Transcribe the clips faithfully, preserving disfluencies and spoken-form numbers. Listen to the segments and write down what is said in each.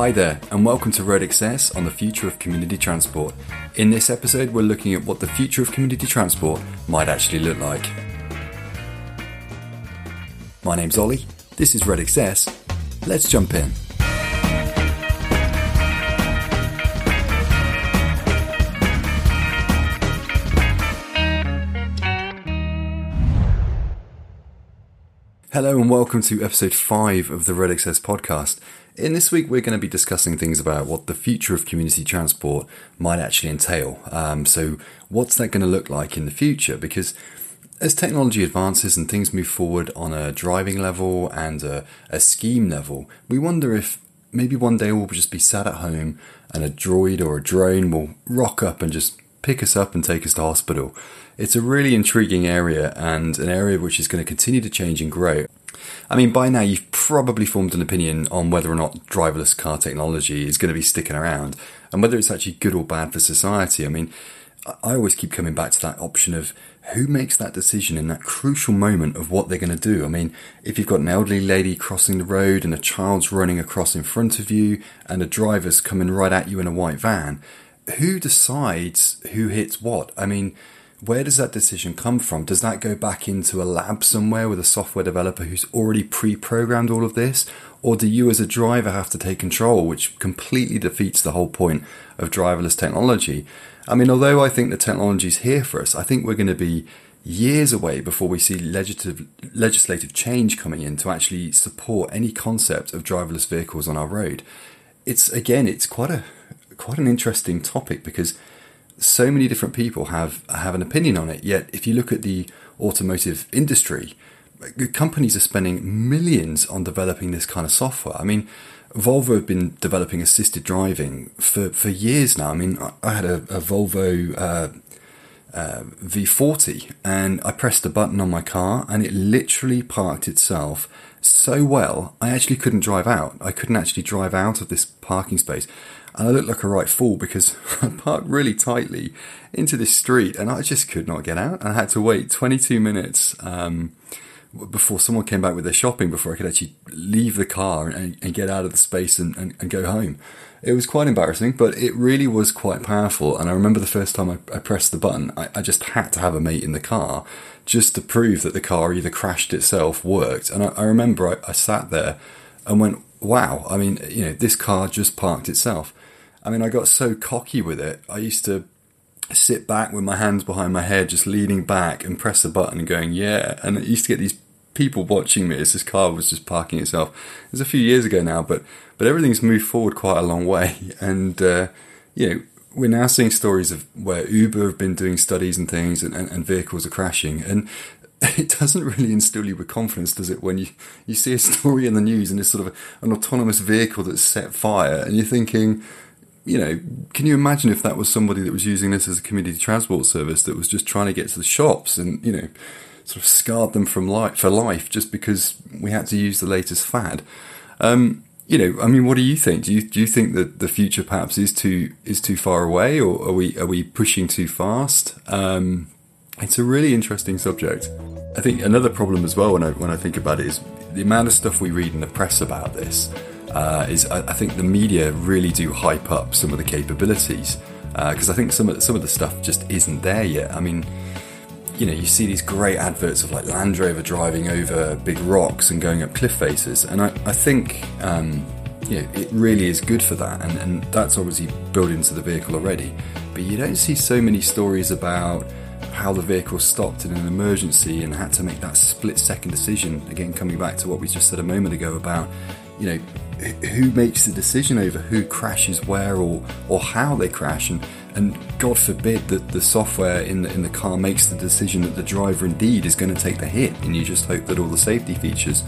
Hi there, and welcome to RoadXS on the future of community transport. In this episode, we're looking at what the future of community transport might actually look like. My name's Ollie, this is RedXcess, let's jump in. Hello and welcome to episode five of the RedXS podcast. In this week, we're going to be discussing things about what the future of community transport might actually entail. Um, so what's that going to look like in the future? Because as technology advances and things move forward on a driving level and a, a scheme level, we wonder if maybe one day we'll just be sat at home and a droid or a drone will rock up and just pick us up and take us to hospital. It's a really intriguing area and an area which is going to continue to change and grow. I mean, by now you've probably formed an opinion on whether or not driverless car technology is going to be sticking around and whether it's actually good or bad for society. I mean, I always keep coming back to that option of who makes that decision in that crucial moment of what they're going to do. I mean, if you've got an elderly lady crossing the road and a child's running across in front of you and a driver's coming right at you in a white van, who decides who hits what? I mean, where does that decision come from? Does that go back into a lab somewhere with a software developer who's already pre-programmed all of this? Or do you as a driver have to take control, which completely defeats the whole point of driverless technology? I mean, although I think the technology's here for us, I think we're going to be years away before we see legislative, legislative change coming in to actually support any concept of driverless vehicles on our road. It's, again, it's quite a... quite an interesting topic because so many different people have have an opinion on it, yet if you look at the automotive industry, companies are spending millions on developing this kind of software. I mean, Volvo have been developing assisted driving for for years now. I mean, I had a, a Volvo uh, uh, V forty and I pressed a button on my car and it literally parked itself so well I actually couldn't drive out. I couldn't actually drive out of this parking space. And I looked like a right fool because I parked really tightly into this street and I just could not get out. And I had to wait twenty-two minutes um, before someone came back with their shopping before I could actually leave the car and, and get out of the space and, and, and go home. It was quite embarrassing, but it really was quite powerful. And I remember the first time I, I pressed the button, I, I just had to have a mate in the car just to prove that the car either crashed itself, worked. And I, I remember I, I sat there and went, wow, I mean, you know, this car just parked itself. I mean, I got so cocky with it. I used to sit back with my hands behind my head, just leaning back and press the button and going, yeah. And I used to get these people watching me as this car was just parking itself. It was a few years ago now, but, but everything's moved forward quite a long way. And, uh, you know, we're now seeing stories of where Uber have been doing studies and things and, and, and vehicles are crashing. And it doesn't really instill you with confidence, does it, when you, you see a story in the news and it's sort of an autonomous vehicle that's set fire and you're thinking, you know, can you imagine if that was somebody that was using this as a community transport service that was just trying to get to the shops and, you know, sort of scarred them from life for life just because we had to use the latest fad. Um, you know, I mean, what do you think? Do you do you think that the future perhaps is too is too far away, or are we are we pushing too fast? Um, it's a really interesting subject. I think another problem as well when I when I think about it is the amount of stuff we read in the press about this. Uh, is I, I think the media really do hype up some of the capabilities because uh, I think some of some of the stuff just isn't there yet. I mean, you know, you see these great adverts of like Land Rover driving over big rocks and going up cliff faces, and I I think um, you know, it really is good for that, and, and that's obviously built into the vehicle already. But you don't see so many stories about how the vehicle stopped in an emergency and had to make that split second decision. Again, coming back to what we just said a moment ago about, you know, who makes the decision over who crashes where or or how they crash, and and God forbid that the software in the, in the car makes the decision that the driver indeed is going to take the hit, and you just hope that all the safety features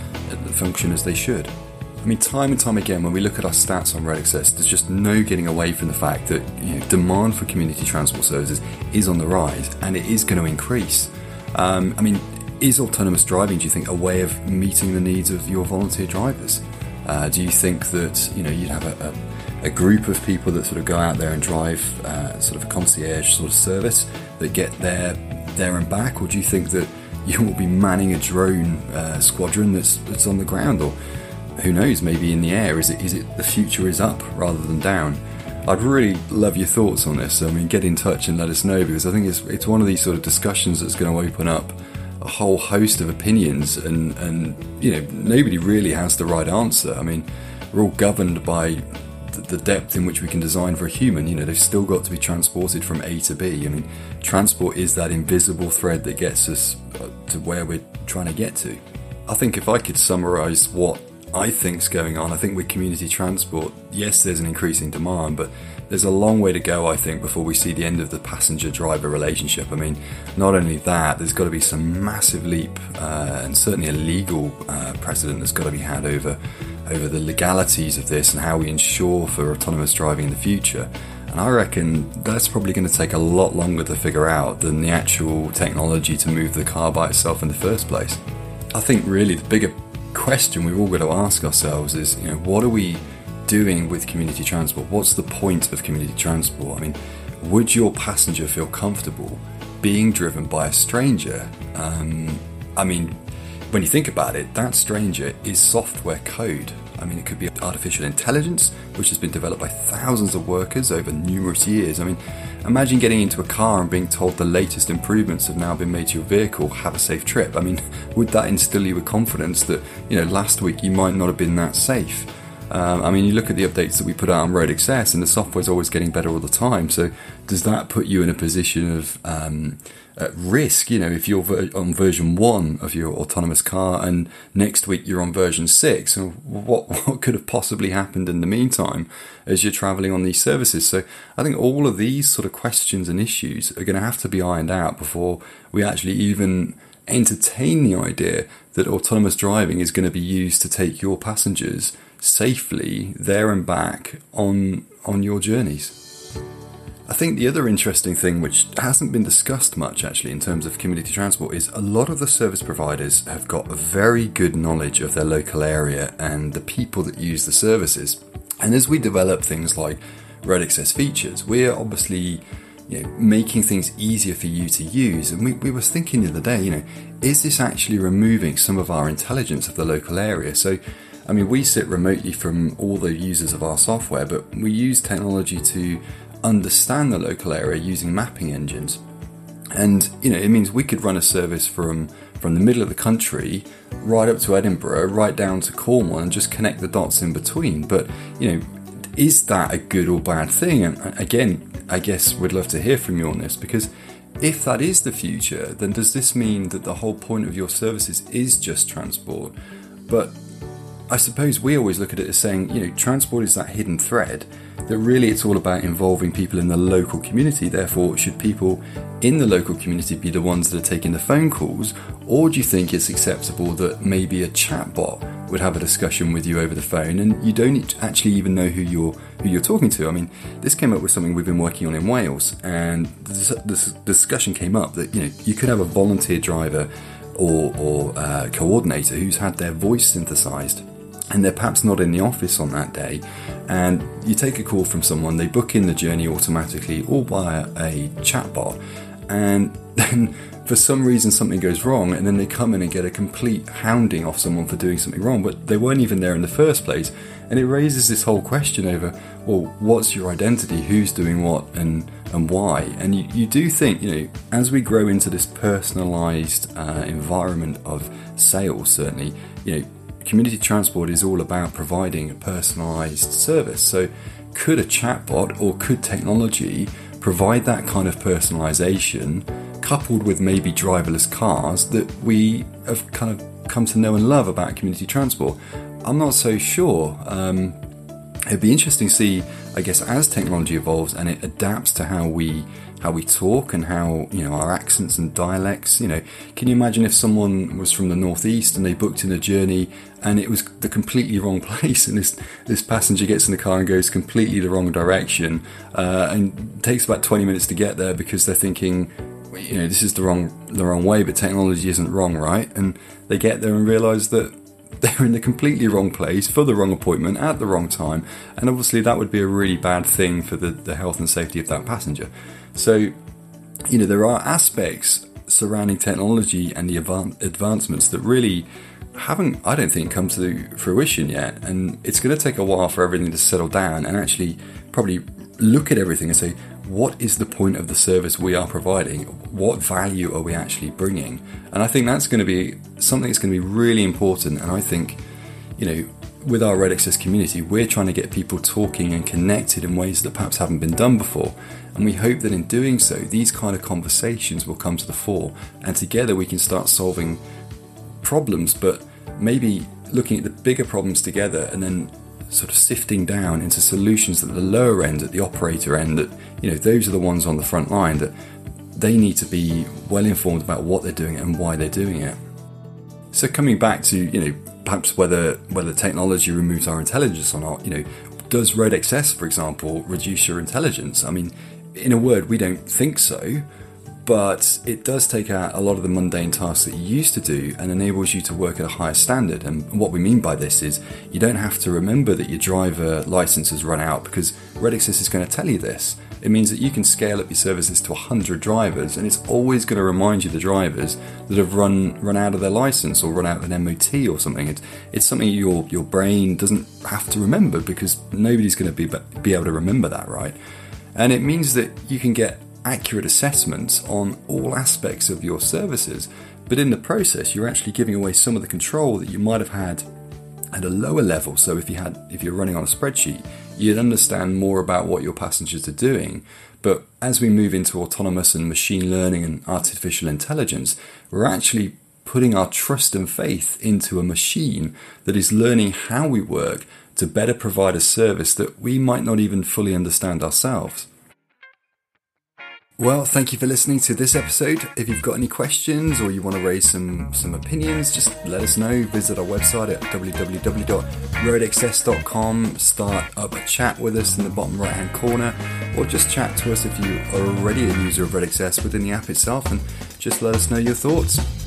function as they should. I mean, time and time again, when we look at our stats on RedXS, there's just no getting away from the fact that, you know, demand for community transport services is on the rise, and it is going to increase. Um, I mean, is autonomous driving, do you think, a way of meeting the needs of your volunteer drivers? Uh, do you think that, you know, you'd have a, a, a group of people that sort of go out there and drive uh, sort of a concierge sort of service that get there, there and back? Or do you think that you will be manning a drone uh, squadron that's that's on the ground? Or who knows, maybe in the air. Is it, is it the future is up rather than down? I'd really love your thoughts on this. I mean, get in touch and let us know, because I think it's it's one of these sort of discussions that's going to open up a whole host of opinions, and, and you know, nobody really has the right answer. I mean, we're all governed by the depth in which we can design for a human. You know, they've still got to be transported from A to B. I mean, transport is that invisible thread that gets us to where we're trying to get to. I think if I could summarise what I think's going on, I think with community transport, yes, there's an increasing demand, but there's a long way to go, I think, before we see the end of the passenger-driver relationship. I mean, not only that, there's got to be some massive leap, uh, and certainly a legal uh, precedent that's got to be had over over the legalities of this and how we ensure for autonomous driving in the future. And I reckon that's probably going to take a lot longer to figure out than the actual technology to move the car by itself in the first place. I think really the bigger question we've all got to ask ourselves is, you know, what are we doing with community transport? What's the point of community transport? I mean, would your passenger feel comfortable being driven by a stranger? Um, I mean, when you think about it, that stranger is software code. I mean, it could be artificial intelligence, which has been developed by thousands of workers over numerous years. I mean, imagine getting into a car and being told the latest improvements have now been made to your vehicle, have a safe trip. I mean, would that instill you with confidence that, you know, last week you might not have been that safe? Um, I mean, you look at the updates that we put out on RoadXS, and the software's always getting better all the time. So does that put you in a position of um, at risk? You know, if you're ver- on version one of your autonomous car and next week you're on version six, what, what could have possibly happened in the meantime as you're traveling on these services? So I think all of these sort of questions and issues are going to have to be ironed out before we actually even entertain the idea that autonomous driving is going to be used to take your passengers safely there and back on on your journeys. I think the other interesting thing, which hasn't been discussed much actually in terms of community transport, is a lot of the service providers have got a very good knowledge of their local area and the people that use the services. And as we develop things like RedXcess features, we're obviously, you know, making things easier for you to use. And we, we were thinking the other day, you know, is this actually removing some of our intelligence of the local area? So, I mean, we sit remotely from all the users of our software, but we use technology to understand the local area using mapping engines. And, you know, it means we could run a service from, from the middle of the country right up to Edinburgh, right down to Cornwall, and just connect the dots in between. But, you know, is that a good or bad thing? And again, I guess we'd love to hear from you on this, because if that is the future, then does this mean that the whole point of your services is just transport? But I suppose we always look at it as saying, you know, transport is that hidden thread, that really it's all about involving people in the local community. Therefore, should people in the local community be the ones that are taking the phone calls? Or do you think it's acceptable that maybe a chatbot would have a discussion with you over the phone and you don't actually even know who you're who you're talking to? I mean, this came up with something we've been working on in Wales, and this, this discussion came up that, you know, you could have a volunteer driver or, or uh, coordinator who's had their voice synthesised. And they're perhaps not in the office on that day, and you take a call from someone, they book in the journey automatically all via a chatbot, and then for some reason something goes wrong, and then they come in and get a complete hounding off someone for doing something wrong, but they weren't even there in the first place. And it raises this whole question over, well, what's your identity, who's doing what, and and why? And you, you do think, you know, as we grow into this personalised uh, environment of sales, certainly, you know, community transport is all about providing a personalised service. So could a chatbot or could technology provide that kind of personalisation, coupled with maybe driverless cars that we have kind of come to know and love about community transport? I'm not so sure. Um, it'd be interesting to see, I guess, as technology evolves and it adapts to how we how we talk and how, you know, our accents and dialects. You know, can you imagine if someone was from the northeast and they booked in a journey and it was the completely wrong place, and this this passenger gets in the car and goes completely the wrong direction, uh, and takes about twenty minutes to get there because they're thinking, you know, this is the wrong the wrong way, but technology isn't wrong, right? And they get there and realise that they're in the completely wrong place for the wrong appointment at the wrong time, and obviously that would be a really bad thing for the, the health and safety of that passenger. So, you know, there are aspects surrounding technology and the advancements that really haven't, I don't think, come to fruition yet, and it's going to take a while for everything to settle down and actually probably look at everything and say, what is the point of the service we are providing? What value are we actually bringing? And I think that's going to be something that's going to be really important. And I think, you know, with our RedXS community, we're trying to get people talking and connected in ways that perhaps haven't been done before. And we hope that in doing so, these kind of conversations will come to the fore, and together we can start solving problems, but maybe looking at the bigger problems together and then sort of sifting down into solutions at the lower end, at the operator end, that, you know, those are the ones on the front line that they need to be well informed about what they're doing and why they're doing it. So coming back to, you know, perhaps whether whether technology removes our intelligence or not, you know, does RedXS, for example, reduce your intelligence? I mean, in a word, we don't think so, but it does take out a lot of the mundane tasks that you used to do and enables you to work at a higher standard. And what we mean by this is you don't have to remember that your driver license has run out, because RedXS is going to tell you this. It means that you can scale up your services to one hundred drivers, and it's always going to remind you the drivers that have run run out of their license or run out of an M O T or something. It's, it's something your your brain doesn't have to remember, because nobody's going to be be able to remember that, right? And it means that you can get accurate assessments on all aspects of your services, but in the process you're actually giving away some of the control that you might have had at a lower level. So if you had if you're running on a spreadsheet, you'd understand more about what your passengers are doing. But as we move into autonomous and machine learning and artificial intelligence, we're actually putting our trust and faith into a machine that is learning how we work to better provide a service that we might not even fully understand ourselves. Well, thank you for listening to this episode. If you've got any questions or you want to raise some, some opinions, just let us know. Visit our website at w w w dot road x s dot com. Start up a chat with us in the bottom right-hand corner, or just chat to us if you are already a user of RedXS within the app itself, and just let us know your thoughts.